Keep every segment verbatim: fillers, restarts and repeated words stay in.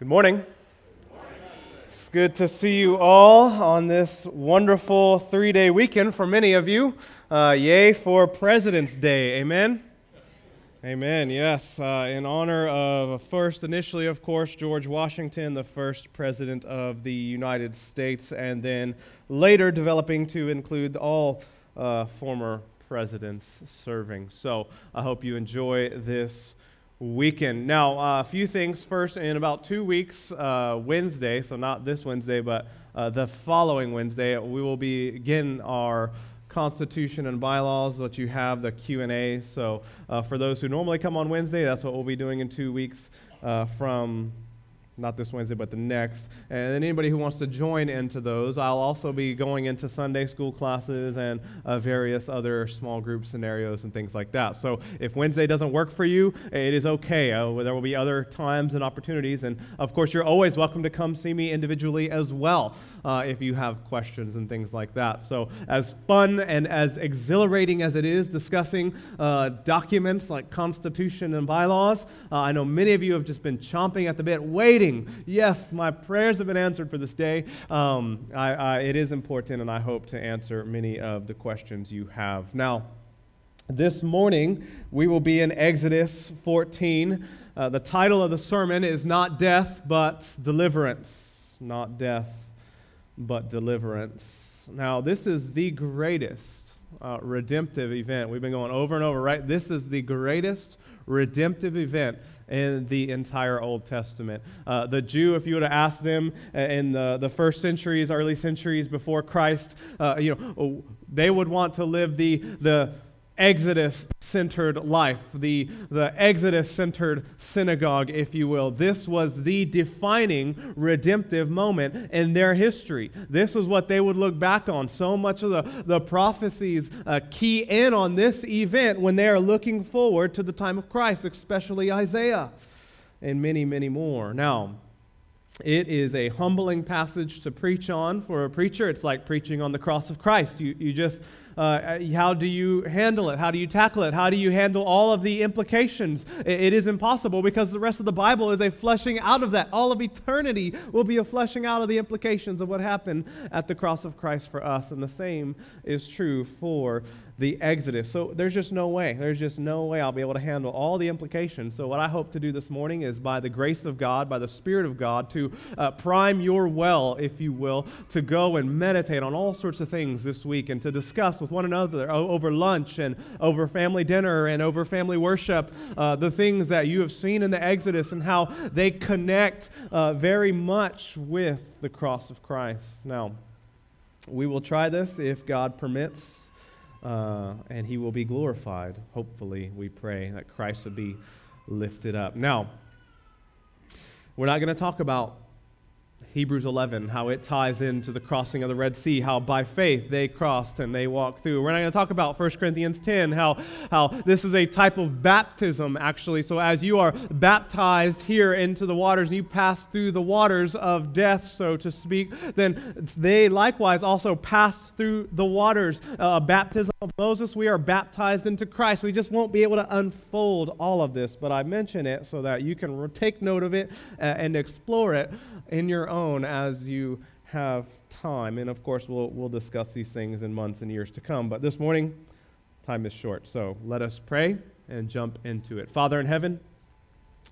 Good morning. Good morning. It's good to see you all on this wonderful three-day weekend for many of you. Uh, yay for President's Day. Amen? Amen, yes. Uh, in honor of first, initially, of course, George Washington, the first President of the United States, and then later developing to include all uh, former presidents serving. So I hope you enjoy this weekend. Now, uh, a few things. First, in about two weeks, uh, Wednesday, so not this Wednesday, but uh, the following Wednesday, we will begin our Constitution and Bylaws, that you have the Q and A. So uh, for those who normally come on Wednesday, that's what we'll be doing in two weeks uh, from not this Wednesday, but the next. And then anybody who wants to join into those, I'll also be going into Sunday school classes and uh, various other small group scenarios and things like that. So if Wednesday doesn't work for you, it is okay. Uh, there will be other times and opportunities. And of course, you're always welcome to come see me individually as well uh, if you have questions and things like that. So as fun and as exhilarating as it is discussing uh, documents like Constitution and Bylaws, uh, I know many of you have just been chomping at the bit, waiting. Yes, my prayers have been answered for this day. Um, I, I, it is important, and I hope to answer many of the questions you have. Now, this morning, we will be in Exodus fourteen. Uh, the title of the sermon is Not Death, But Deliverance. Not death, but deliverance. Now, this is the greatest uh, redemptive event. We've been going over and over, right? This is the greatest redemptive event in the entire Old Testament. Uh, the Jew, if you would have asked them in the, the first centuries, early centuries before Christ, uh, you know, they would want to live the the Exodus-centered life, the, the Exodus-centered synagogue, if you will. This was the defining redemptive moment in their history. This is what they would look back on. So much of the, the prophecies uh, key in on this event when they are looking forward to the time of Christ, especially Isaiah and many, many more. Now, it is a humbling passage to preach on for a preacher. It's like preaching on the cross of Christ. You you just, uh, how do you handle it? How do you tackle it? How do you handle all of the implications? It, it is impossible because the rest of the Bible is a fleshing out of that. All of eternity will be a fleshing out of the implications of what happened at the cross of Christ for us. And the same is true for the Exodus. So there's just no way. There's just no way I'll be able to handle all the implications. So what I hope to do this morning is by the grace of God, by the Spirit of God, to uh, prime your well, if you will, to go and meditate on all sorts of things this week and to discuss with one another over lunch and over family dinner and over family worship uh, the things that you have seen in the Exodus and how they connect uh, very much with the cross of Christ. Now, we will try this if God permits. Uh, and he will be glorified. Hopefully, we pray that Christ would be lifted up. Now, we're not going to talk about Hebrews eleven, how it ties into the crossing of the Red Sea, how by faith they crossed and they walked through. We're not going to talk about First Corinthians ten, how, how this is a type of baptism, actually. So as you are baptized here into the waters, and you pass through the waters of death, so to speak, then they likewise also pass through the waters. Uh, baptism of Moses, we are baptized into Christ. We just won't be able to unfold all of this, but I mention it so that you can take note of it and explore it in your own as you have time. And of course, we'll we'll discuss these things in months and years to come. But this morning, time is short. So let us pray and jump into it. Father in heaven,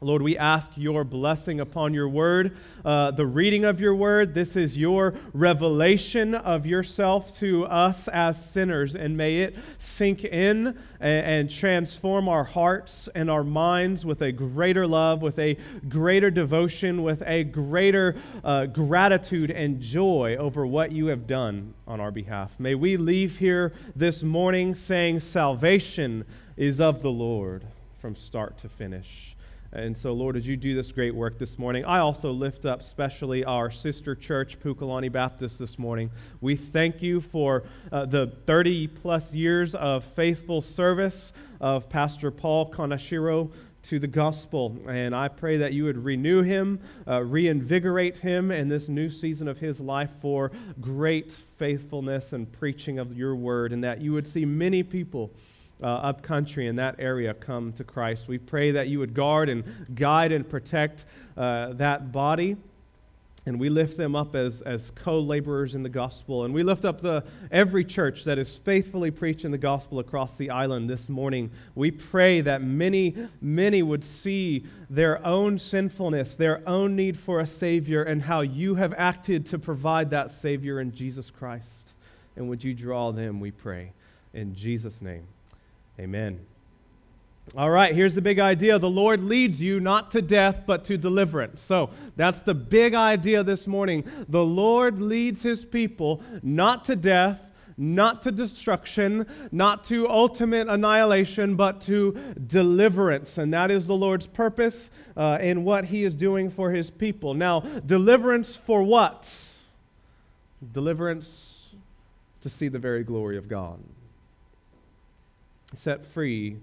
Lord, we ask your blessing upon your word, uh, the reading of your word. This is your revelation of yourself to us as sinners, and may it sink in and, and transform our hearts and our minds with a greater love, with a greater devotion, with a greater uh, gratitude and joy over what you have done on our behalf. May we leave here this morning saying salvation is of the Lord from start to finish. And so, Lord, as you do this great work this morning, I also lift up specially our sister church, Pukalani Baptist, this morning. We thank you for uh, the thirty-plus years of faithful service of Pastor Paul Kanashiro to the gospel, and I pray that you would renew him, uh, reinvigorate him in this new season of his life for great faithfulness and preaching of your word, and that you would see many people uh, up country in that area come to Christ. We pray that you would guard and guide and protect uh, that body. And we lift them up as, as co-laborers in the gospel. And we lift up the every church that is faithfully preaching the gospel across the island this morning. We pray that many, many would see their own sinfulness, their own need for a Savior, and how you have acted to provide that Savior in Jesus Christ. And would you draw them, we pray, in Jesus' name. Amen. All right, here's the big idea. The Lord leads you not to death, but to deliverance. So that's the big idea this morning. The Lord leads his people not to death, not to destruction, not to ultimate annihilation, but to deliverance. And that is the Lord's purpose uh, in what he is doing for his people. Now, deliverance for what? Deliverance to see the very glory of God. Set free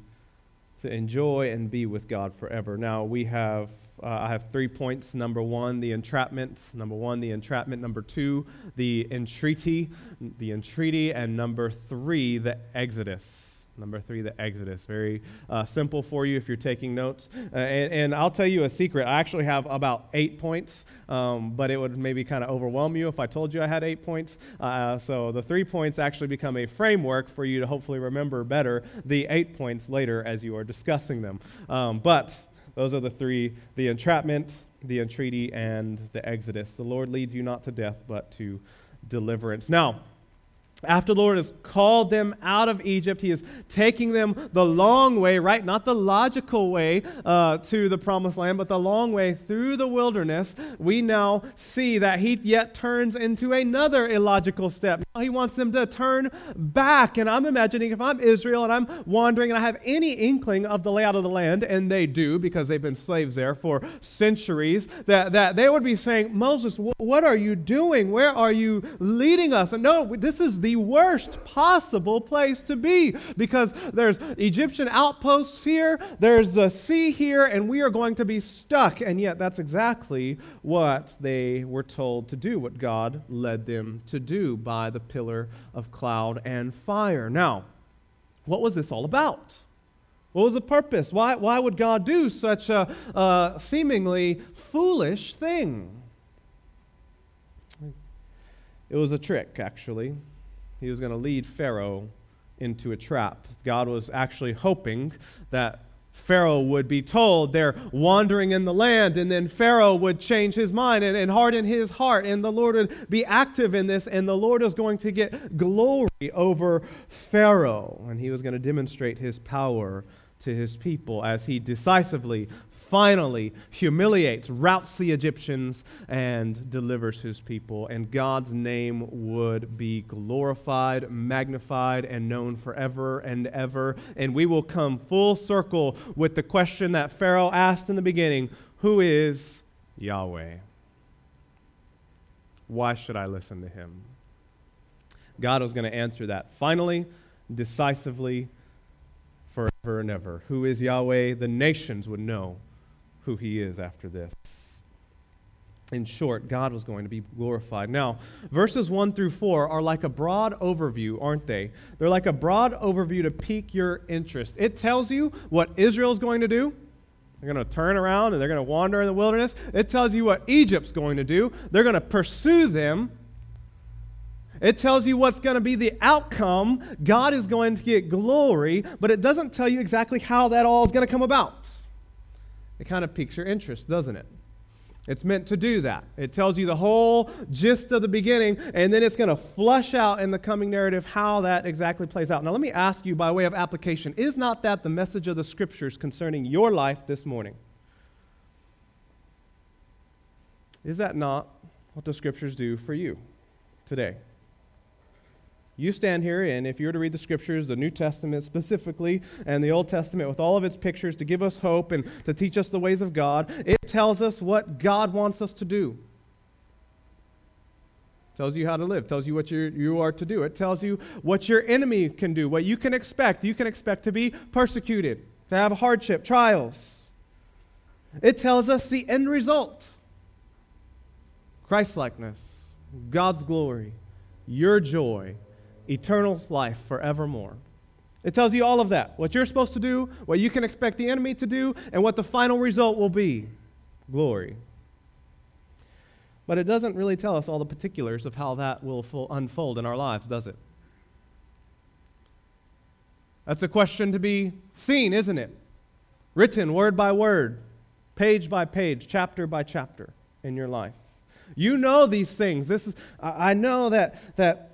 to enjoy and be with God forever. Now we have, uh, I have three points. Number one, the entrapment. Number one, the entrapment. Number two, the entreaty. The entreaty. And number three, the exodus. Number three, the Exodus. Very uh, simple for you if you're taking notes. Uh, and, and I'll tell you a secret. I actually have about eight points, um, but it would maybe kind of overwhelm you if I told you I had eight points. Uh, so the three points actually become a framework for you to hopefully remember better the eight points later as you are discussing them. Um, but those are the three, the entrapment, the entreaty, and the Exodus. The Lord leads you not to death, but to deliverance. Now, after the Lord has called them out of Egypt, he is taking them the long way, right? Not the logical way uh, to the promised land, but the long way through the wilderness. We now see that he yet turns into another illogical step. He wants them to turn back. And I'm imagining if I'm Israel and I'm wandering and I have any inkling of the layout of the land, and they do because they've been slaves there for centuries, that, that they would be saying, Moses, wh- what are you doing? Where are you leading us? And no, this is the worst possible place to be because there's Egyptian outposts here, there's the sea here, and we are going to be stuck. And yet that's exactly what they were told to do, what God led them to do by the pillar of cloud and fire. Now, what was this all about? What was the purpose? Why, why would God do such a, a seemingly foolish thing? It was a trick, actually. He was going to lead Pharaoh into a trap. God was actually hoping that Pharaoh would be told they're wandering in the land, and then Pharaoh would change his mind and, and harden his heart, and the Lord would be active in this, and the Lord is going to get glory over Pharaoh, and he was going to demonstrate his power to his people as he decisively, finally humiliates, routs the Egyptians, and delivers his people. And God's name would be glorified, magnified, and known forever and ever. And we will come full circle with the question that Pharaoh asked in the beginning, who is Yahweh? Why should I listen to him? God was going to answer that finally, decisively, forever and ever. Who is Yahweh? The nations would know who he is after this. In short, God was going to be glorified. Now, verses one through four are like a broad overview, aren't they? They're like a broad overview to pique your interest. It tells you what Israel's going to do. They're going to turn around and they're going to wander in the wilderness. It tells you what Egypt's going to do. They're going to pursue them. It tells you what's going to be the outcome. God is going to get glory, but it doesn't tell you exactly how that all is going to come about. It kind of piques your interest, doesn't it? It's meant to do that. It tells you the whole gist of the beginning, and then it's going to flush out in the coming narrative how that exactly plays out. Now, let me ask you by way of application, is not that the message of the Scriptures concerning your life this morning? Is that not what the Scriptures do for you today? You stand here, and if you were to read the Scriptures, the New Testament specifically, and the Old Testament with all of its pictures to give us hope and to teach us the ways of God, it tells us what God wants us to do. It tells you how to live. It tells you what you you are to do. It tells you what your enemy can do, what you can expect. You can expect to be persecuted, to have hardship, trials. It tells us the end result. Christ-likeness, God's glory, your joy, eternal life forevermore. It tells you all of that, what you're supposed to do, what you can expect the enemy to do, and what the final result will be, glory. But it doesn't really tell us all the particulars of how that will unfold in our lives, does it? That's a question to be seen, isn't it? Written word by word, page by page, chapter by chapter in your life. You know these things. This is I know that that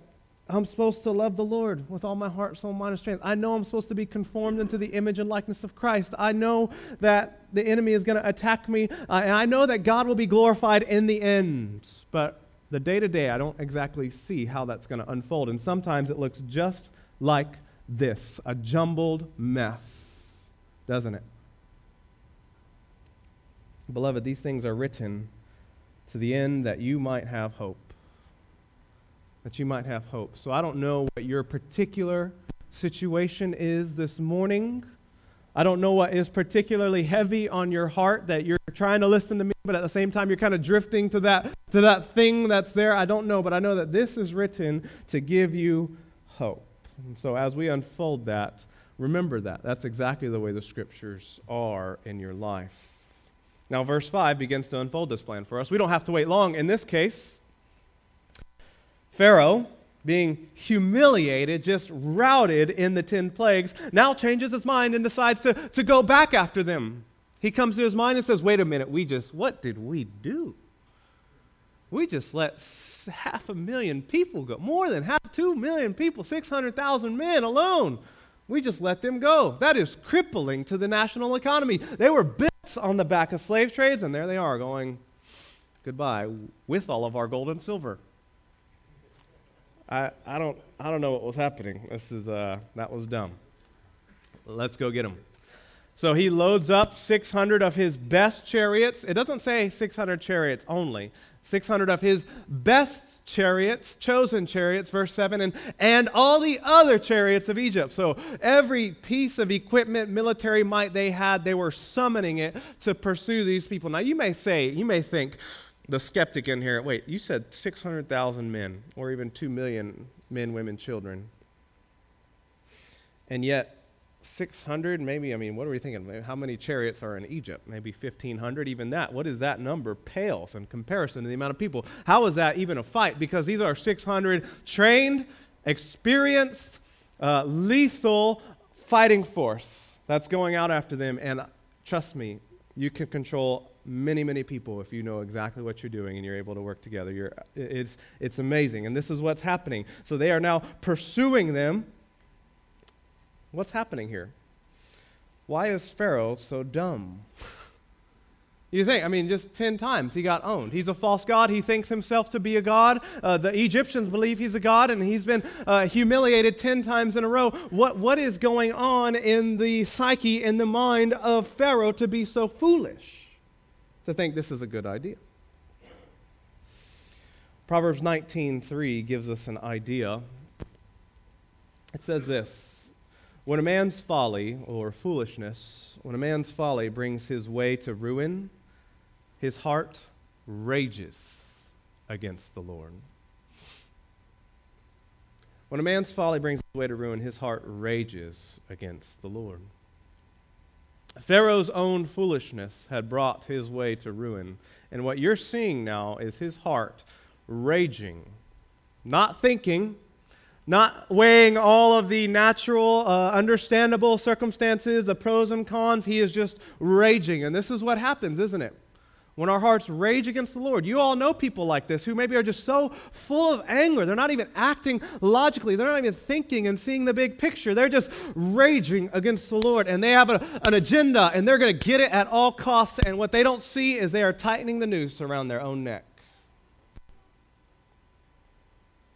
I'm supposed to love the Lord with all my heart, soul, mind, and strength. I know I'm supposed to be conformed into the image and likeness of Christ. I know that the enemy is going to attack me, uh, and I know that God will be glorified in the end. But the day-to-day, I don't exactly see how that's going to unfold. And sometimes it looks just like this, a jumbled mess, doesn't it? Beloved, these things are written to the end that you might have hope. That you might have hope. So I don't know what your particular situation is this morning. I don't know what is particularly heavy on your heart that you're trying to listen to me, but at the same time you're kind of drifting to that to that thing that's there. I don't know, but I know that this is written to give you hope. And so as we unfold that, remember that. That's exactly the way the Scriptures are in your life. Now verse five begins to unfold this plan for us. We don't have to wait long in this case. Pharaoh, being humiliated, just routed in the ten plagues, now changes his mind and decides to, to go back after them. He comes to his mind and says, wait a minute, we just, what did we do? We just let half a million people go, more than half, two million people, six hundred thousand men alone. We just let them go. That is crippling to the national economy. They were bits on the back of slave trades, and there they are going, goodbye, with all of our gold and silver. I, I don't I don't know what was happening. This is uh that was dumb. Let's go get him. So he loads up six hundred of his best chariots. It doesn't say six hundred chariots only. six hundred of his best chariots, chosen chariots, verse seven, and, and all the other chariots of Egypt. So every piece of equipment, military might they had, they were summoning it to pursue these people. Now you may say, you may think, the skeptic in here, wait, you said six hundred thousand men, or even two million men, women, children. And yet, six hundred, maybe, I mean, what are we thinking? How many chariots are in Egypt? Maybe fifteen hundred, even that. What is that number? Pales in comparison to the amount of people. How is that even a fight? Because these are six hundred trained, experienced, uh, lethal fighting force that's going out after them. And trust me, you can control many, many people if you know exactly what you're doing and you're able to work together. You're, it's, it's amazing. And this is what's happening. So they are now pursuing them. What's happening here? Why is Pharaoh so dumb? You think, I mean, just ten times he got owned. He's a false god. He thinks himself to be a god. Uh, the Egyptians believe he's a god, and he's been uh, humiliated ten times in a row. What What is going on in the psyche, in the mind of Pharaoh to be so foolish? To think this is a good idea. Proverbs nineteen three gives us an idea. It says this, when a man's folly or foolishness, when a man's folly brings his way to ruin, his heart rages against the Lord. When a man's folly brings his way to ruin, his heart rages against the Lord. Pharaoh's own foolishness had brought his way to ruin. And what you're seeing now is his heart raging, not thinking, not weighing all of the natural, uh, understandable circumstances, the pros and cons. He is just raging. And this is what happens, isn't it? When our hearts rage against the Lord. You all know people like this who maybe are just so full of anger. They're not even acting logically. They're not even thinking and seeing the big picture. They're just raging against the Lord, and they have a, an agenda, and they're going to get it at all costs, and what they don't see is they are tightening the noose around their own neck.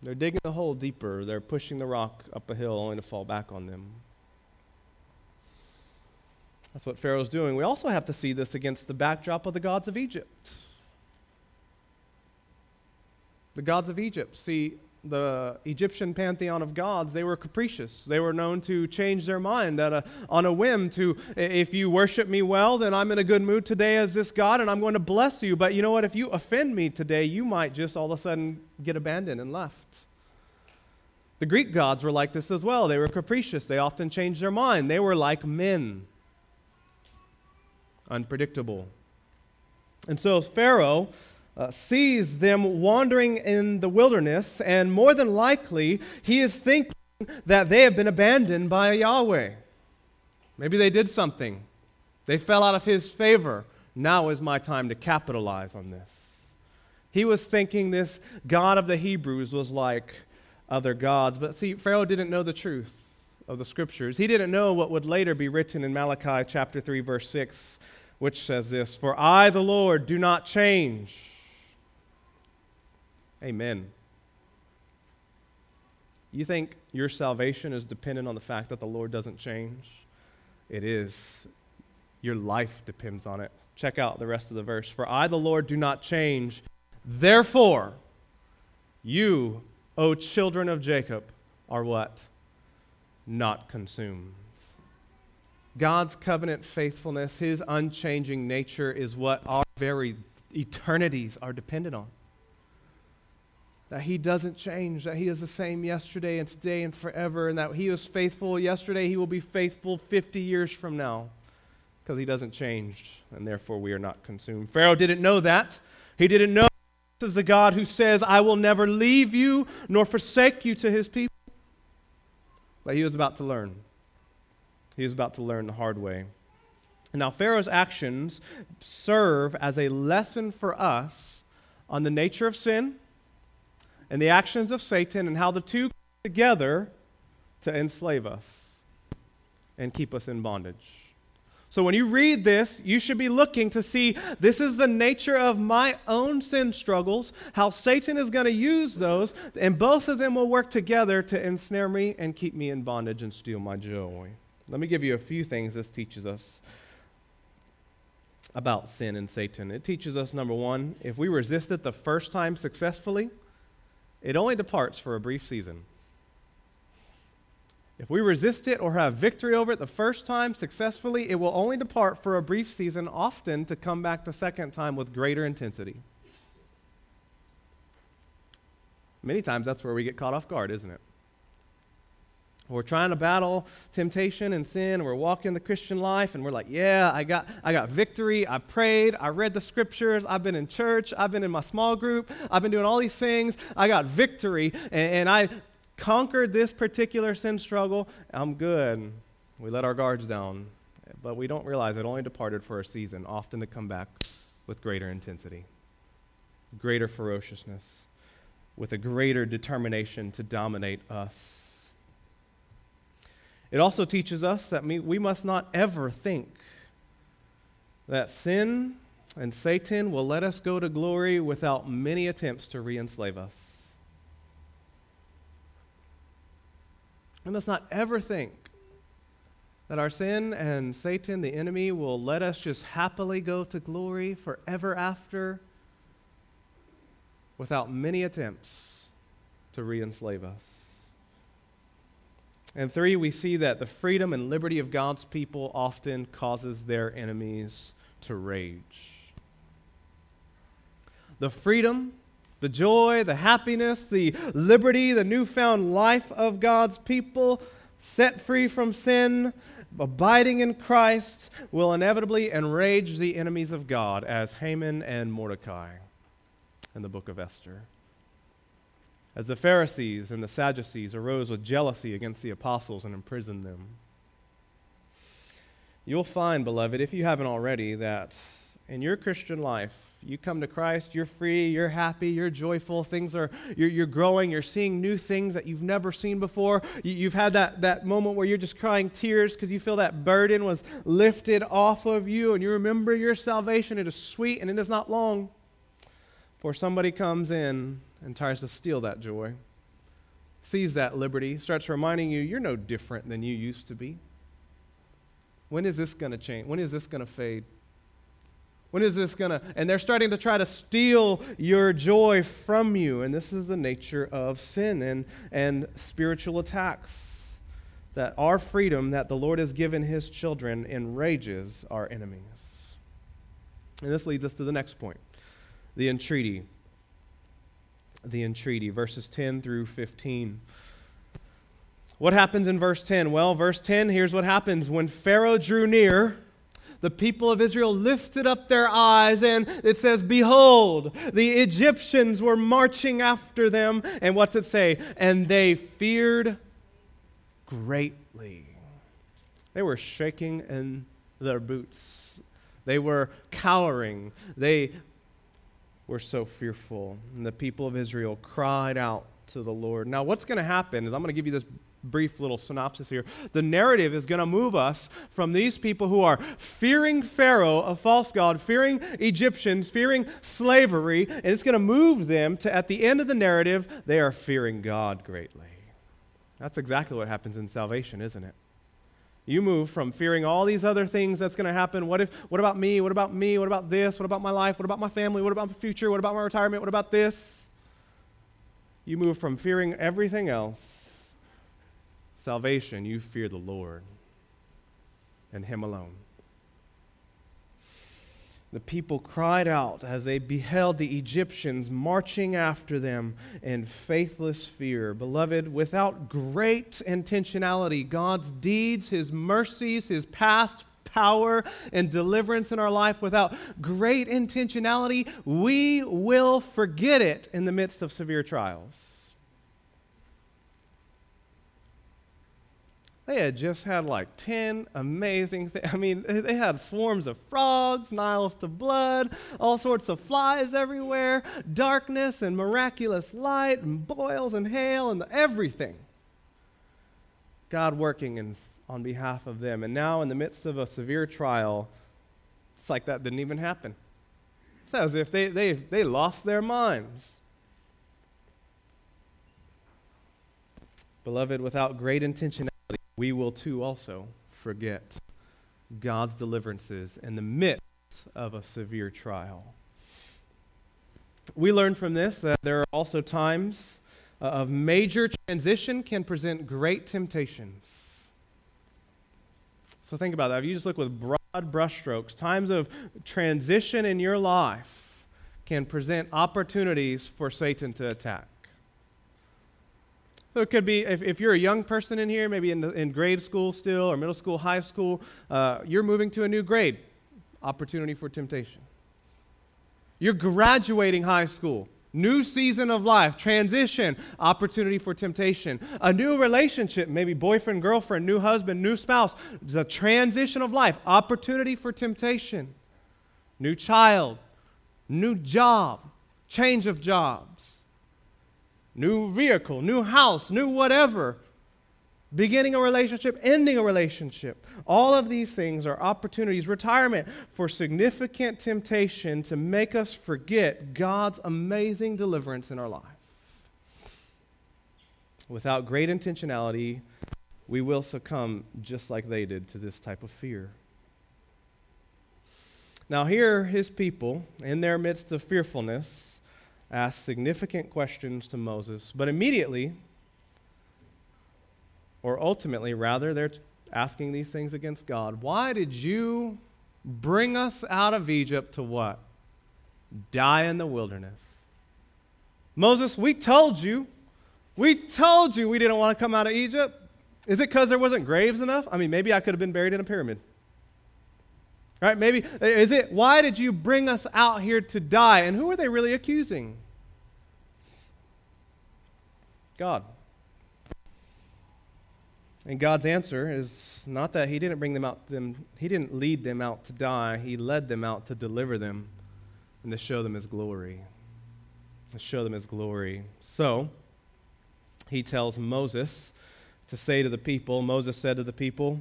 They're digging the hole deeper. They're pushing the rock up a hill only to fall back on them. That's what Pharaoh's doing. We also have to see this against the backdrop of the gods of Egypt. The gods of Egypt. See, the Egyptian pantheon of gods, they were capricious. They were known to change their mind at a, on a whim to, if you worship me well, then I'm in a good mood today as this god, and I'm going to bless you. But you know what? If you offend me today, you might just all of a sudden get abandoned and left. The Greek gods were like this as well. They were capricious. They often changed their mind. They were like men, unpredictable. And so Pharaoh uh, sees them wandering in the wilderness, and more than likely, he is thinking that they have been abandoned by Yahweh. Maybe they did something. They fell out of his favor. Now is my time to capitalize on this. He was thinking this God of the Hebrews was like other gods. But see, Pharaoh didn't know the truth of the Scriptures. He didn't know what would later be written in Malachi chapter three, verse six, which says this, "For I, the Lord, do not change." Amen. You think your salvation is dependent on the fact that the Lord doesn't change? It is. Your life depends on it. Check out the rest of the verse. "For I, the Lord, do not change. Therefore, you, O children of Jacob, are what? Not consumed." God's covenant faithfulness, His unchanging nature is what our very eternities are dependent on. That He doesn't change, that He is the same yesterday and today and forever, and that He was faithful yesterday, He will be faithful fifty years from now, because He doesn't change, and therefore we are not consumed. Pharaoh didn't know that. He didn't know. This is the God who says, "I will never leave you nor forsake you," to His people. But he was about to learn. He was about to learn the hard way. And now Pharaoh's actions serve as a lesson for us on the nature of sin and the actions of Satan and how the two come together to enslave us and keep us in bondage. So when you read this, you should be looking to see, this is the nature of my own sin struggles, how Satan is going to use those, and both of them will work together to ensnare me and keep me in bondage and steal my joy. Let me give you a few things this teaches us about sin and Satan. It teaches us, number one, if we resist it the first time successfully, it only departs for a brief season. If we resist it or have victory over it the first time successfully, it will only depart for a brief season, often to come back the second time with greater intensity. Many times that's where we get caught off guard, isn't it? We're trying to battle temptation and sin, and we're walking the Christian life, and we're like, yeah, I got I got victory, I prayed, I read the Scriptures, I've been in church, I've been in my small group, I've been doing all these things, I got victory, and, and I... conquered this particular sin struggle, I'm good. We let our guards down, but we don't realize it only departed for a season, often to come back with greater intensity, greater ferociousness, with a greater determination to dominate us. It also teaches us that we must not ever think that sin and Satan will let us go to glory without many attempts to re-enslave us. We must not ever think that our sin and Satan, the enemy, will let us just happily go to glory forever after without many attempts to re-enslave us. And three, we see that the freedom and liberty of God's people often causes their enemies to rage. The freedom, the joy, the happiness, the liberty, the newfound life of God's people, set free from sin, abiding in Christ, will inevitably enrage the enemies of God, as Haman and Mordecai in the book of Esther. As the Pharisees and the Sadducees arose with jealousy against the apostles and imprisoned them. You'll find, beloved, if you haven't already, that in your Christian life, you come to Christ, you're free, you're happy, you're joyful, things are, you're, you're growing, you're seeing new things that you've never seen before. You, you've had that, that moment where you're just crying tears because you feel that burden was lifted off of you, and you remember your salvation. It is sweet, and it is not long before somebody comes in and tries to steal that joy, sees that liberty, starts reminding you, you're no different than you used to be. When is this going to change? When is this going to fade? When is this going to? And they're starting to try to steal your joy from you. And this is the nature of sin and, and spiritual attacks, that our freedom that the Lord has given His children enrages our enemies. And this leads us to the next point, the entreaty. The entreaty, verses ten through fifteen. What happens in verse ten? Well, verse ten, here's what happens. When Pharaoh drew near, the people of Israel lifted up their eyes, and it says, behold, the Egyptians were marching after them. And what's it say? And they feared greatly. They were shaking in their boots. They were cowering. They were so fearful. And the people of Israel cried out to the Lord. Now, what's going to happen is I'm going to give you this brief little synopsis here. The narrative is going to move us from these people who are fearing Pharaoh, a false god, fearing Egyptians, fearing slavery, and it's going to move them to, at the end of the narrative, they are fearing God greatly. That's exactly what happens in salvation, isn't it? You move from fearing all these other things that's going to happen. What if? What about me? What about me? What about this? What about my life? What about my family? What about my future? What about my retirement? What about this? You move from fearing everything else. Salvation, you fear the Lord and Him alone. The people cried out as they beheld the Egyptians marching after them in faithless fear. Beloved, without great intentionality, God's deeds, His mercies, His past power and deliverance in our life, without great intentionality, we will forget it in the midst of severe trials. They had just had like ten amazing things. I mean, they had swarms of frogs, Niles to blood, all sorts of flies everywhere, darkness and miraculous light and boils and hail and everything. God working in, on behalf of them. And now in the midst of a severe trial, it's like that didn't even happen. It's as if they, they, they lost their minds. Beloved, without great intention, we will too also forget God's deliverances in the midst of a severe trial. We learn from this that there are also times of major transition can present great temptations. So think about that. If you just look with broad brushstrokes, times of transition in your life can present opportunities for Satan to attack. So it could be, if, if you're a young person in here, maybe in, the, in grade school still, or middle school, high school, uh, you're moving to a new grade. Opportunity for temptation. You're graduating high school. New season of life. Transition. Opportunity for temptation. A new relationship, maybe boyfriend, girlfriend, new husband, new spouse. The transition of life. Opportunity for temptation. New child. New job. Change of jobs. New vehicle, new house, new whatever. Beginning a relationship, ending a relationship. All of these things are opportunities, retirement, for significant temptation to make us forget God's amazing deliverance in our life. Without great intentionality, we will succumb just like they did to this type of fear. Now here, His people, in their midst of fearfulness, asked significant questions to Moses, but immediately, or ultimately rather, they're asking these things against God. Why did you bring us out of Egypt to what? Die in the wilderness. Moses, we told you. We told you we didn't want to come out of Egypt. Is it because there wasn't graves enough? I mean, maybe I could have been buried in a pyramid. Right? Maybe, is it, why did you bring us out here to die? And who are they really accusing? God. And God's answer is not that He didn't bring them out, them, He didn't lead them out to die. He led them out to deliver them and to show them His glory. To show them His glory. So, He tells Moses to say to the people, Moses said to the people,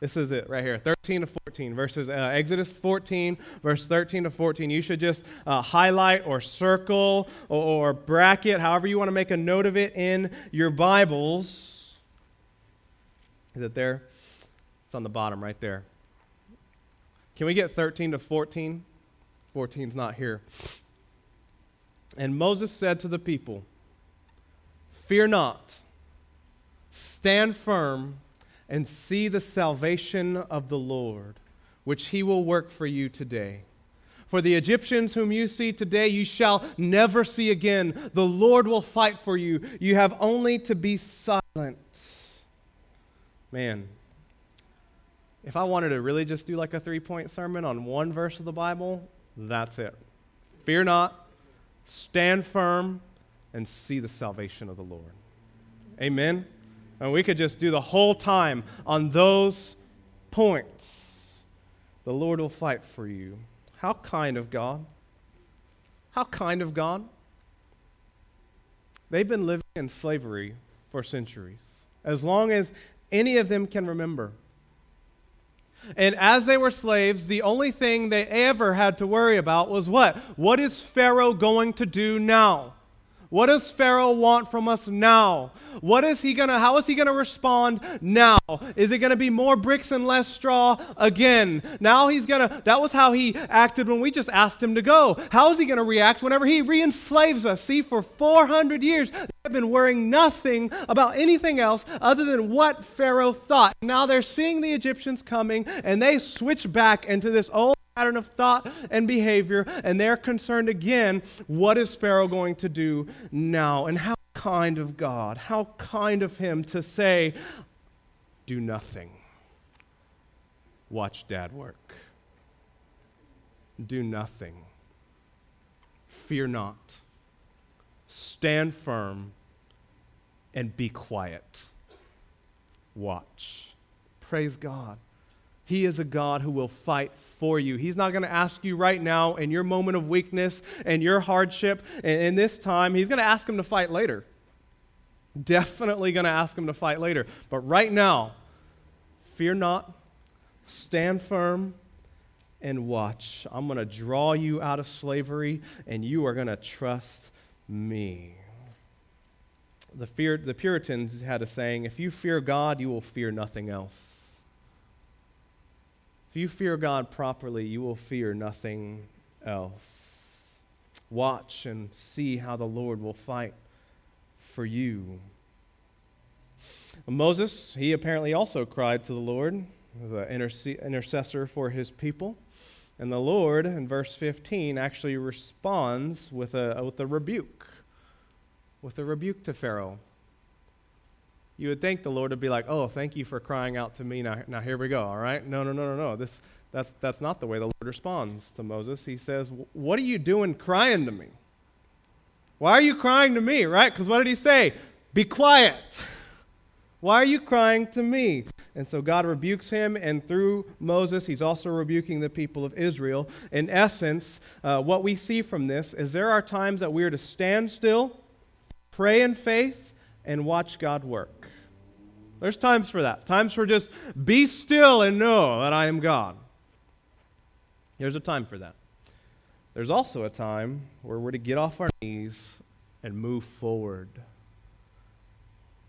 this is it right here, thirteen to fourteen, verses, uh, Exodus fourteen, verse thirteen to fourteen. You should just uh, highlight or circle or, or bracket, however you want to make a note of it in your Bibles. Is it there? It's on the bottom right there. Can we get thirteen to fourteen? fourteen's not here. And Moses said to the people, fear not, stand firm, and see the salvation of the Lord, which He will work for you today. For the Egyptians whom you see today, you shall never see again. The Lord will fight for you. You have only to be silent. Man, if I wanted to really just do like a three-point sermon on one verse of the Bible, that's it. Fear not, stand firm, and see the salvation of the Lord. Amen? And we could just do the whole time on those points. The Lord will fight for you. How kind of God. How kind of God. They've been living in slavery for centuries, as long as any of them can remember. And as they were slaves, the only thing they ever had to worry about was what? What is Pharaoh going to do now? What does Pharaoh want from us now? What is he gonna? How is he going to respond now? Is it going to be more bricks and less straw again? Now he's going to, that was how he acted when we just asked him to go. How is he going to react whenever he re-enslaves us? See, for four hundred years, they've been worrying nothing about anything else other than what Pharaoh thought. Now they're seeing the Egyptians coming, and they switch back into this old pattern of thought and behavior, and they're concerned again, what is Pharaoh going to do now? And how kind of God, how kind of him to say, do nothing. Watch Dad work. Do nothing. Fear not. Stand firm and be quiet. Watch. Praise God. He is a God who will fight for you. He's not going to ask you right now in your moment of weakness and your hardship and in this time. He's going to ask him to fight later. Definitely going to ask him to fight later. But right now, fear not, stand firm, and watch. I'm going to draw you out of slavery, and you are going to trust me. The, fear, the Puritans had a saying, if you fear God, you will fear nothing else. If you fear God properly, you will fear nothing else. Watch and see how the Lord will fight for you. Moses, he apparently also cried to the Lord as an intercessor for his people. And the Lord, in verse fifteen, actually responds with a, with a rebuke, with a rebuke to Pharaoh. You would think the Lord would be like, oh, thank you for crying out to me. Now, now here we go, all right? No, no, no, no, no. This, that's, that's not the way the Lord responds to Moses. He says, what are you doing crying to me? Why are you crying to me, right? Because what did he say? Be quiet. Why are you crying to me? And so God rebukes him, and through Moses, he's also rebuking the people of Israel. In essence, uh, what we see from this is there are times that we are to stand still, pray in faith, and watch God work. There's times for that. Times for just be still and know that I am God. There's a time for that. There's also a time where we're to get off our knees and move forward.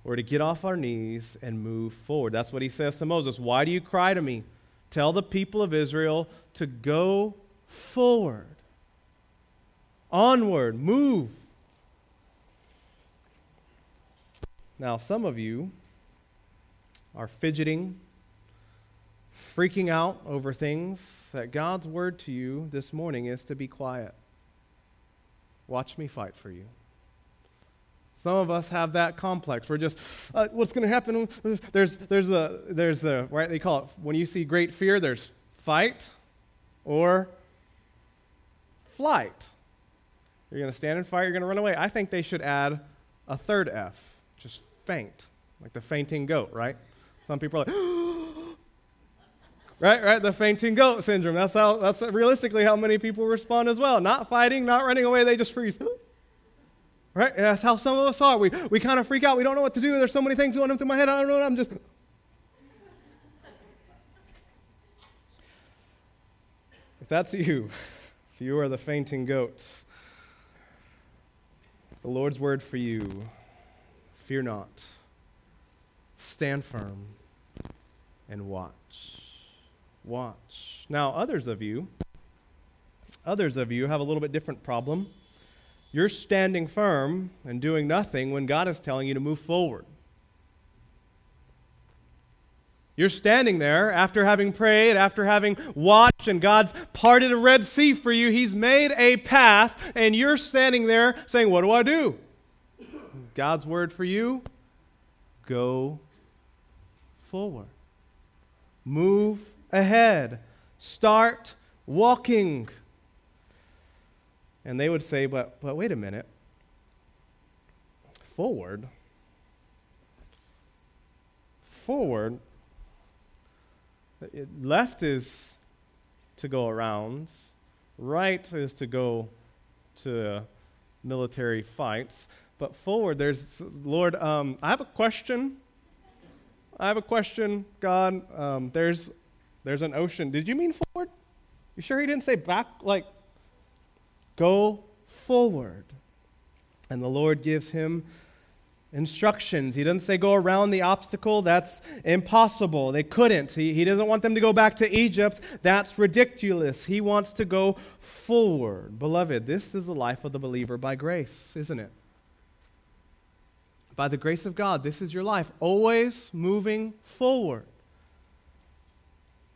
We're to get off our knees and move forward. That's what he says to Moses. Why do you cry to me? Tell the people of Israel to go forward. Onward. Move. Now, some of you are fidgeting, freaking out over things, that God's word to you this morning is to be quiet. Watch me fight for you. Some of us have that complex. We're just, uh, what's going to happen? There's, there's a, there's a, right, they call it, when you see great fear, there's fight or flight. You're going to stand and fight, you're going to run away. I think they should add a third F, just faint, like the fainting goat, right? Some people are like, right, right, the fainting goat syndrome. That's how. That's realistically how many people respond as well. Not fighting, not running away, they just freeze. Right? And that's how some of us are. We we kind of freak out. We don't know what to do. There's so many things going on through my head. I don't know. I'm just. If that's you, if you are the fainting goat, the Lord's word for you, fear not. Stand firm and watch. Watch. Now, others of you, others of you have a little bit different problem. You're standing firm and doing nothing when God is telling you to move forward. You're standing there after having prayed, after having watched, and God's parted a Red Sea for you. He's made a path, and you're standing there saying, what do I do? God's word for you, go forward. Move ahead. Start walking. And they would say, but, but wait a minute. Forward? Forward? Left is to go around. Right is to go to military fights. But forward, there's, Lord, um, I have a question. I have a question, God. Um, there's there's an ocean. Did you mean forward? You sure he didn't say back? Like, go forward. And the Lord gives him instructions. He doesn't say go around the obstacle. That's impossible. They couldn't. He, he doesn't want them to go back to Egypt. That's ridiculous. He wants to go forward. Beloved, this is the life of the believer by grace, isn't it? By the grace of God, this is your life, always moving forward.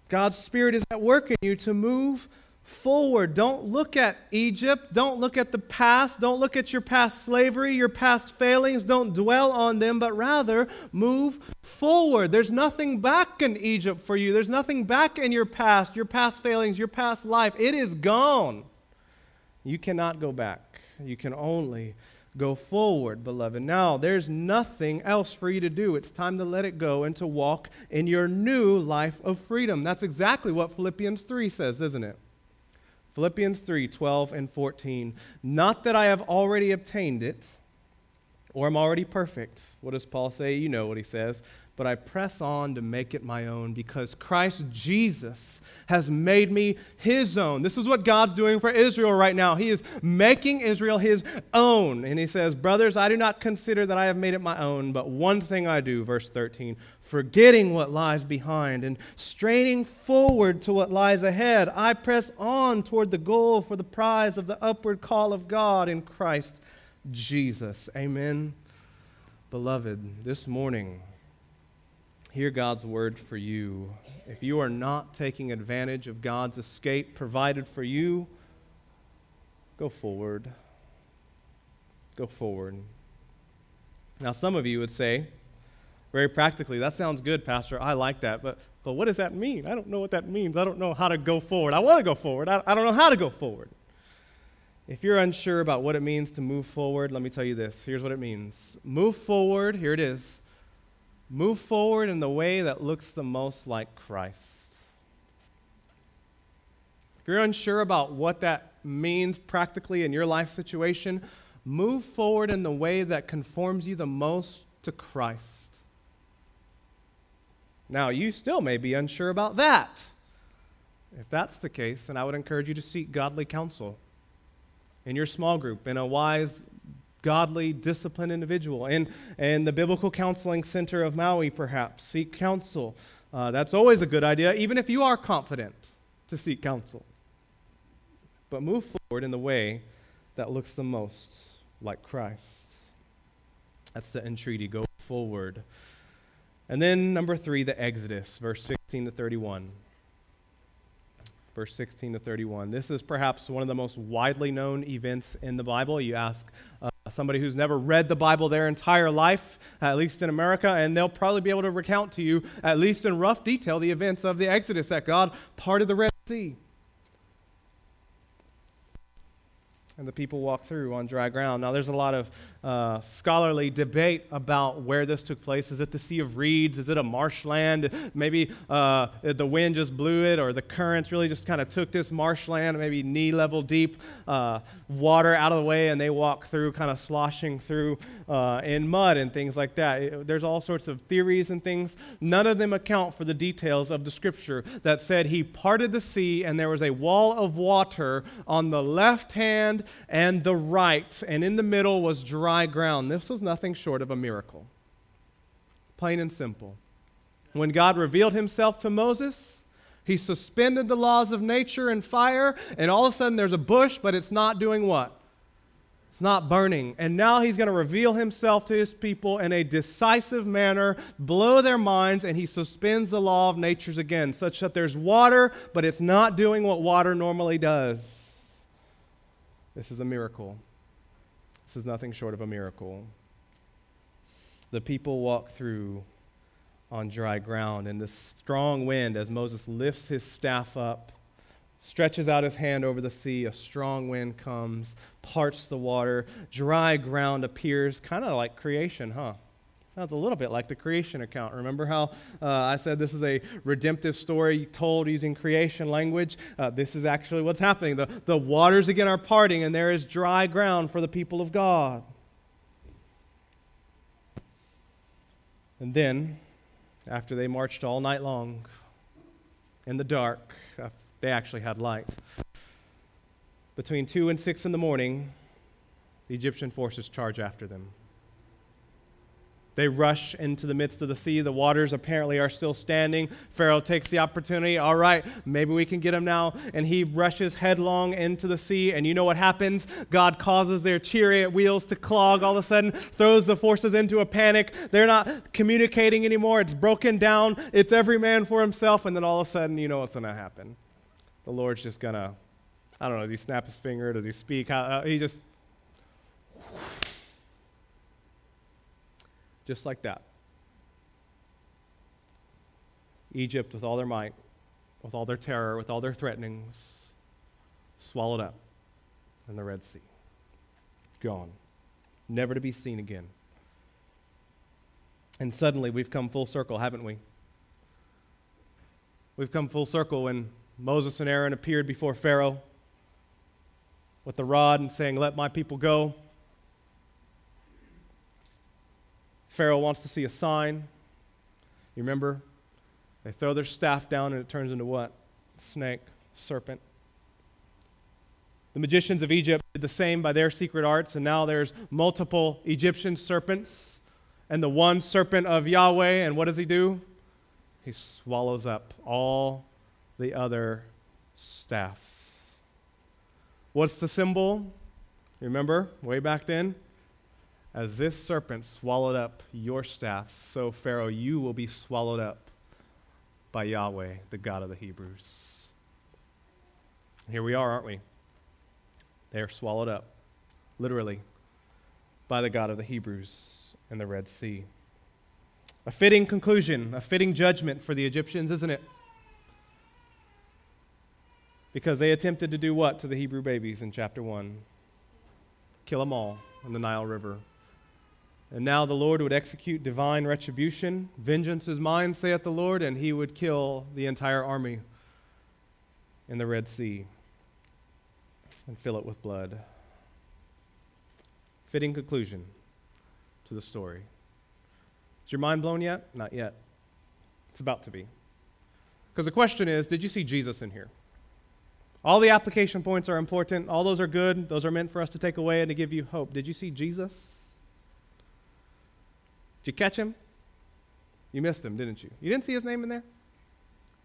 God's Spirit is at work in you to move forward. Don't look at Egypt. Don't look at the past. Don't look at your past slavery, your past failings. Don't dwell on them, but rather move forward. There's nothing back in Egypt for you. There's nothing back in your past, your past failings, your past life. It is gone. You cannot go back. You can only go forward, beloved. Now, there's nothing else for you to do. It's time to let it go and to walk in your new life of freedom. That's exactly what Philippians three says, isn't it? Philippians three, twelve and fourteen. Not that I have already obtained it or am already perfect. What does Paul say? You know what he says. But I press on to make it my own because Christ Jesus has made me his own. This is what God's doing for Israel right now. He is making Israel his own. And he says, brothers, I do not consider that I have made it my own, but one thing I do, verse thirteen, forgetting what lies behind and straining forward to what lies ahead, I press on toward the goal for the prize of the upward call of God in Christ Jesus. Amen. Beloved, this morning, hear God's word for you. If you are not taking advantage of God's escape provided for you, go forward. Go forward. Now, some of you would say, very practically, that sounds good, Pastor. I like that. But, but what does that mean? I don't know what that means. I don't know how to go forward. I want to go forward. I, I don't know how to go forward. If you're unsure about what it means to move forward, let me tell you this. Here's what it means. Move forward. Here it is. Move forward in the way that looks the most like Christ. If you're unsure about what that means practically in your life situation, move forward in the way that conforms you the most to Christ. Now, you still may be unsure about that. If that's the case, then I would encourage you to seek godly counsel in your small group, in a wise godly, disciplined individual. And, and the Biblical Counseling Center of Maui, perhaps, seek counsel. Uh, that's always a good idea, even if you are confident to seek counsel. But move forward in the way that looks the most like Christ. That's the entreaty. Go forward. And then number three, the Exodus, verse sixteen to thirty-one. Verse sixteen to thirty-one. This is perhaps one of the most widely known events in the Bible. You ask uh, somebody who's never read the Bible their entire life, at least in America, and they'll probably be able to recount to you, at least in rough detail, the events of the Exodus, that God parted the Red Sea. And the people walked through on dry ground. Now, there's a lot of uh, scholarly debate about where this took place. Is it the Sea of Reeds? Is it a marshland? Maybe uh, the wind just blew it, or the currents really just kind of took this marshland, maybe knee-level deep uh, water out of the way, and they walked through, kind of sloshing through uh, in mud and things like that. It, there's all sorts of theories and things. None of them account for the details of the Scripture that said he parted the sea, and there was a wall of water on the left hand and the right, and in the middle was dry ground. This was nothing short of a miracle. Plain and simple. When God revealed himself to Moses, he suspended the laws of nature and fire, and all of a sudden there's a bush, but it's not doing what? It's not burning. And now he's going to reveal himself to his people in a decisive manner, blow their minds, and he suspends the law of nature again, such that there's water, but it's not doing what water normally does. This is a miracle. This is nothing short of a miracle. The people walk through on dry ground. And this strong wind, as Moses lifts his staff up, stretches out his hand over the sea, a strong wind comes, parts the water, dry ground appears, kind of like creation, huh? Sounds a little bit like the creation account. Remember how uh, I said this is a redemptive story told using creation language? Uh, this is actually what's happening. The, the waters again are parting, and there is dry ground for the people of God. And then, after they marched all night long in the dark, they actually had light. Between two and six in the morning, the Egyptian forces charge after them. They rush into the midst of the sea. The waters apparently are still standing. Pharaoh takes the opportunity. All right, maybe we can get them now. And he rushes headlong into the sea. And you know what happens? God causes their chariot wheels to clog all of a sudden, throws the forces into a panic. They're not communicating anymore. It's broken down. It's every man for himself. And then all of a sudden, you know what's going to happen. The Lord's just going to, I don't know, does he snap his finger? Does he speak? How, uh, he just... Just like that. Egypt, with all their might, with all their terror, with all their threatenings, swallowed up in the Red Sea. Gone. Never to be seen again. And suddenly we've come full circle, haven't we? We've come full circle when Moses and Aaron appeared before Pharaoh with the rod and saying, "Let my people go." Pharaoh wants to see a sign. You remember? They throw their staff down and it turns into what? Snake, serpent. The magicians of Egypt did the same by their secret arts, and now there's multiple Egyptian serpents and the one serpent of Yahweh, and what does he do? He swallows up all the other staffs. What's the symbol? Remember, way back then? As this serpent swallowed up your staffs, so Pharaoh, you will be swallowed up by Yahweh, the God of the Hebrews. And here we are, aren't we? They are swallowed up, literally, by the God of the Hebrews in the Red Sea. A fitting conclusion, a fitting judgment for the Egyptians, isn't it? Because they attempted to do what to the Hebrew babies in chapter one? Kill them all on the Nile River. And now the Lord would execute divine retribution. Vengeance is mine, saith the Lord, and he would kill the entire army in the Red Sea and fill it with blood. Fitting conclusion to the story. Is your mind blown yet? Not yet. It's about to be. Because the question is, did you see Jesus in here? All the application points are important. All those are good. Those are meant for us to take away and to give you hope. Did you see Jesus? Did you catch him? You missed him, didn't you? You didn't see his name in there?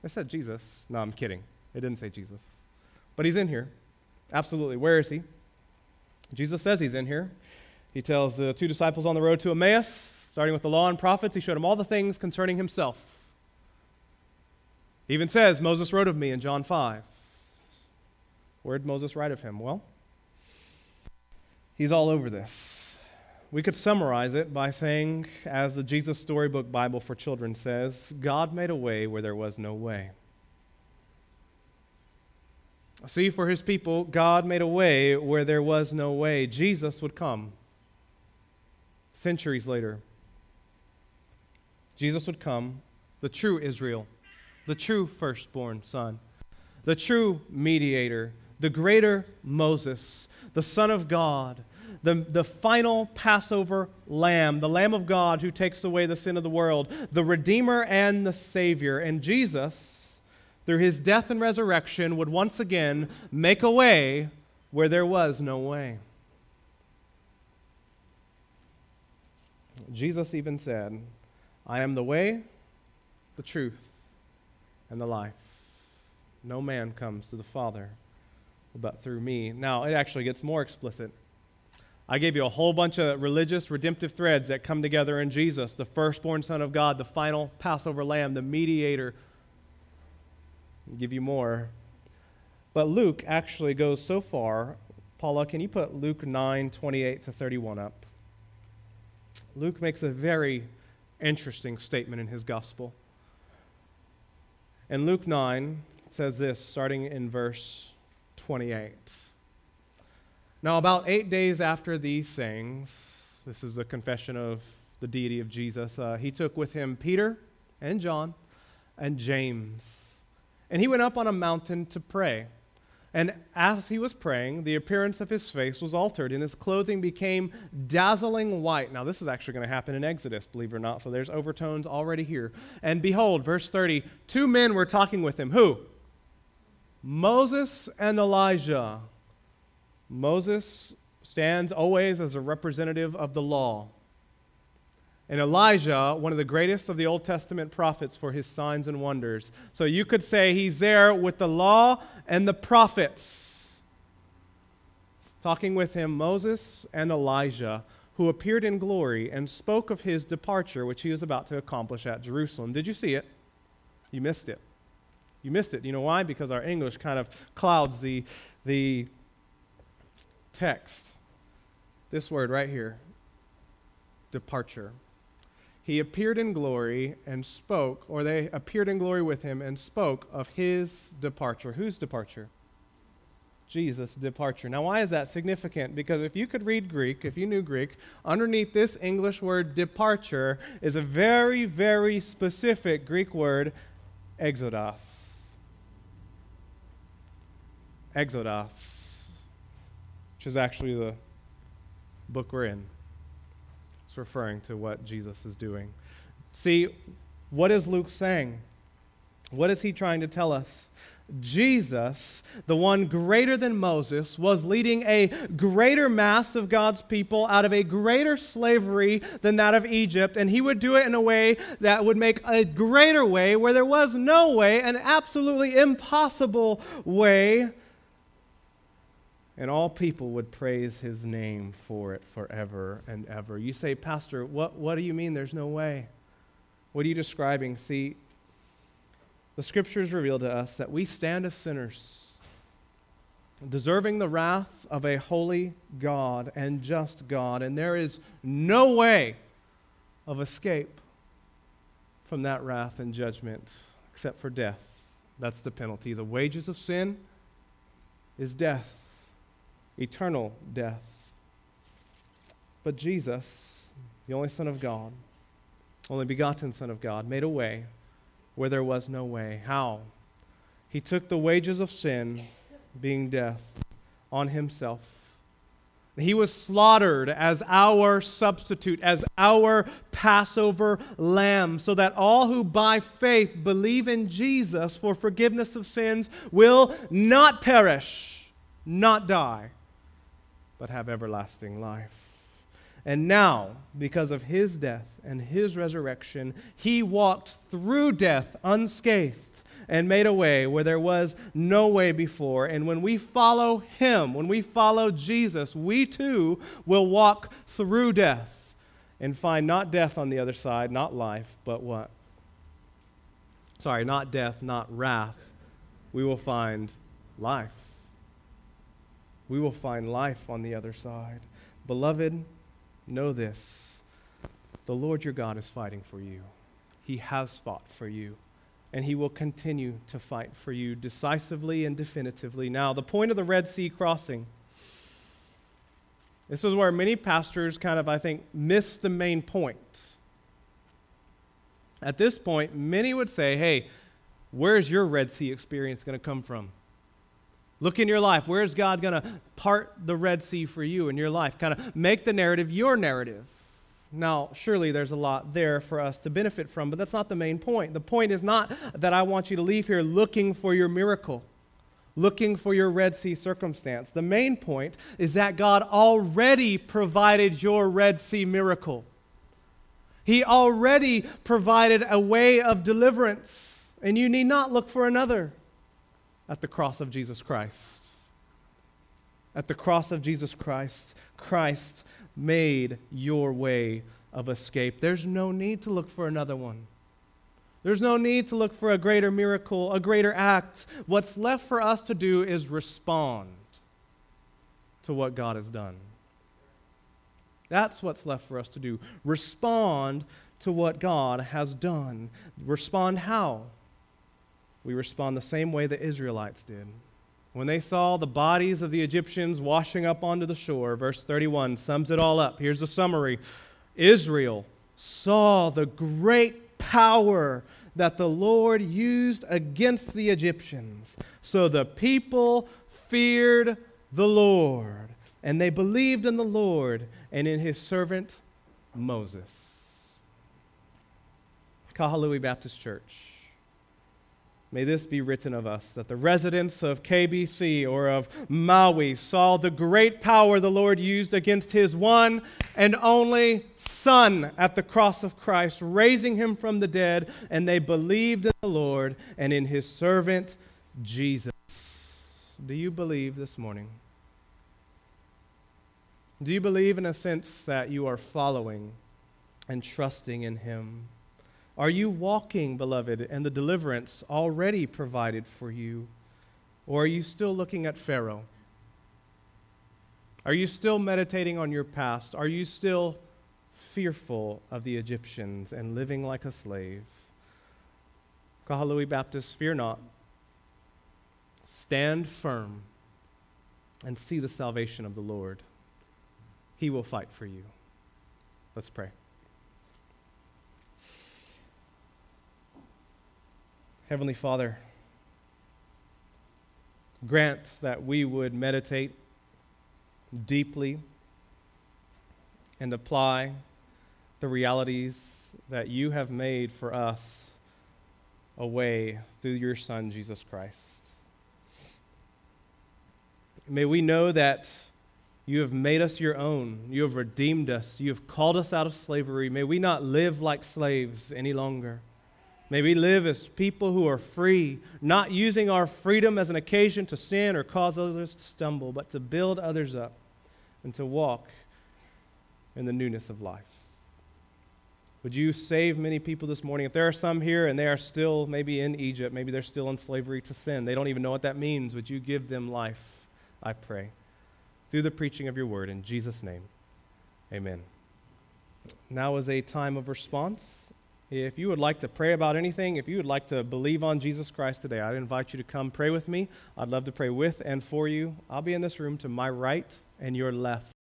It said Jesus. No, I'm kidding. It didn't say Jesus. But he's in here. Absolutely. Where is he? Jesus says he's in here. He tells the two disciples on the road to Emmaus, starting with the law and prophets, he showed them all the things concerning himself. He even says, Moses wrote of me in John five. Where did Moses write of him? Well, he's all over this. We could summarize it by saying, as the Jesus Storybook Bible for Children says, God made a way where there was no way. See, for his people, God made a way where there was no way. Jesus would come centuries later. Jesus would come, the true Israel, the true firstborn son, the true mediator, the greater Moses, the Son of God, the, the final Passover Lamb, the Lamb of God who takes away the sin of the world, the Redeemer and the Savior. And Jesus, through his death and resurrection, would once again make a way where there was no way. Jesus even said, "I am the way, the truth, and the life. No man comes to the Father but through me." Now, it actually gets more explicit. I gave you a whole bunch of religious redemptive threads that come together in Jesus, the firstborn Son of God, the final Passover Lamb, the mediator. I'll give you more. But Luke actually goes so far. Paula, can you put Luke nine, twenty-eight to thirty-one up? Luke makes a very interesting statement in his gospel. In Luke nine, it says this, starting in verse twenty-eight. Now, about eight days after these sayings, this is the confession of the deity of Jesus, uh, he took with him Peter and John and James, and he went up on a mountain to pray. And as he was praying, the appearance of his face was altered, and his clothing became dazzling white. Now, this is actually going to happen in Exodus, believe it or not, so there's overtones already here. And behold, verse thirty, two men were talking with him. Who? Moses and Elijah. Moses stands always as a representative of the law. And Elijah, one of the greatest of the Old Testament prophets for his signs and wonders. So you could say he's there with the law and the prophets. Talking with him, Moses and Elijah, who appeared in glory and spoke of his departure, which he was about to accomplish at Jerusalem. Did you see it? You missed it. You missed it. You know why? Because our English kind of clouds the, the text. This word right here, departure. He appeared in glory and spoke, or they appeared in glory with him and spoke of his departure. Whose departure? Jesus' departure. Now, why is that significant? Because if you could read Greek, if you knew Greek, underneath this English word departure is a very, very specific Greek word, exodos. Exodos, which is actually the book we're in. It's referring to what Jesus is doing. See, what is Luke saying? What is he trying to tell us? Jesus, the one greater than Moses, was leading a greater mass of God's people out of a greater slavery than that of Egypt, and he would do it in a way that would make a greater way where there was no way, an absolutely impossible way, and all people would praise his name for it forever and ever. You say, Pastor, what, what do you mean there's no way? What are you describing? See, the scriptures reveal to us that we stand as sinners, deserving the wrath of a holy God and just God, and there is no way of escape from that wrath and judgment except for death. That's the penalty. The wages of sin is death. Eternal death. But Jesus, the only Son of God, only begotten Son of God, made a way where there was no way. How? He took the wages of sin, being death, on himself. He was slaughtered as our substitute, as our Passover lamb, so that all who by faith believe in Jesus for forgiveness of sins will not perish, not die, but have everlasting life. And now, because of his death and his resurrection, he walked through death unscathed and made a way where there was no way before. And when we follow him, when we follow Jesus, we too will walk through death and find not death on the other side, not life, but what? Sorry, not death, not wrath. We will find life. We will find life on the other side. Beloved, know this. The Lord your God is fighting for you. He has fought for you, and he will continue to fight for you decisively and definitively. Now, the point of the Red Sea crossing. This is where many pastors kind of, I think, miss the main point. At this point, many would say, hey, where's your Red Sea experience going to come from? Look in your life. Where is God going to part the Red Sea for you in your life? Kind of make the narrative your narrative. Now, surely there's a lot there for us to benefit from, but that's not the main point. The point is not that I want you to leave here looking for your miracle, looking for your Red Sea circumstance. The main point is that God already provided your Red Sea miracle. He already provided a way of deliverance, and you need not look for another. At the cross of Jesus Christ. At the cross of Jesus Christ, Christ made your way of escape. There's no need to look for another one. There's no need to look for a greater miracle, a greater act. What's left for us to do is respond to what God has done. That's what's left for us to do. Respond to what God has done. Respond how? We respond the same way the Israelites did. When they saw the bodies of the Egyptians washing up onto the shore, verse thirty-one sums it all up. Here's the summary. Israel saw the great power that the Lord used against the Egyptians. So the people feared the Lord, and they believed in the Lord and in his servant Moses. Kahalui Baptist Church, may this be written of us, that the residents of K B C or of Maui saw the great power the Lord used against his one and only Son at the cross of Christ, raising him from the dead, and they believed in the Lord and in his servant Jesus. Do you believe this morning? Do you believe in a sense that you are following and trusting in him? Are you walking, beloved, in the deliverance already provided for you? Or are you still looking at Pharaoh? Are you still meditating on your past? Are you still fearful of the Egyptians and living like a slave? Kahalui Baptist, fear not. Stand firm and see the salvation of the Lord. He will fight for you. Let's pray. Heavenly Father, grant that we would meditate deeply and apply the realities that you have made for us a way through your Son, Jesus Christ. May we know that you have made us your own. You have redeemed us. You have called us out of slavery. May we not live like slaves any longer. May we live as people who are free, not using our freedom as an occasion to sin or cause others to stumble, but to build others up and to walk in the newness of life. Would you save many people this morning? If there are some here and they are still maybe in Egypt, maybe they're still in slavery to sin, they don't even know what that means, would you give them life, I pray, through the preaching of your word. In Jesus' name, amen. Now is a time of response. If you would like to pray about anything, if you would like to believe on Jesus Christ today, I'd invite you to come pray with me. I'd love to pray with and for you. I'll be in this room to my right and your left.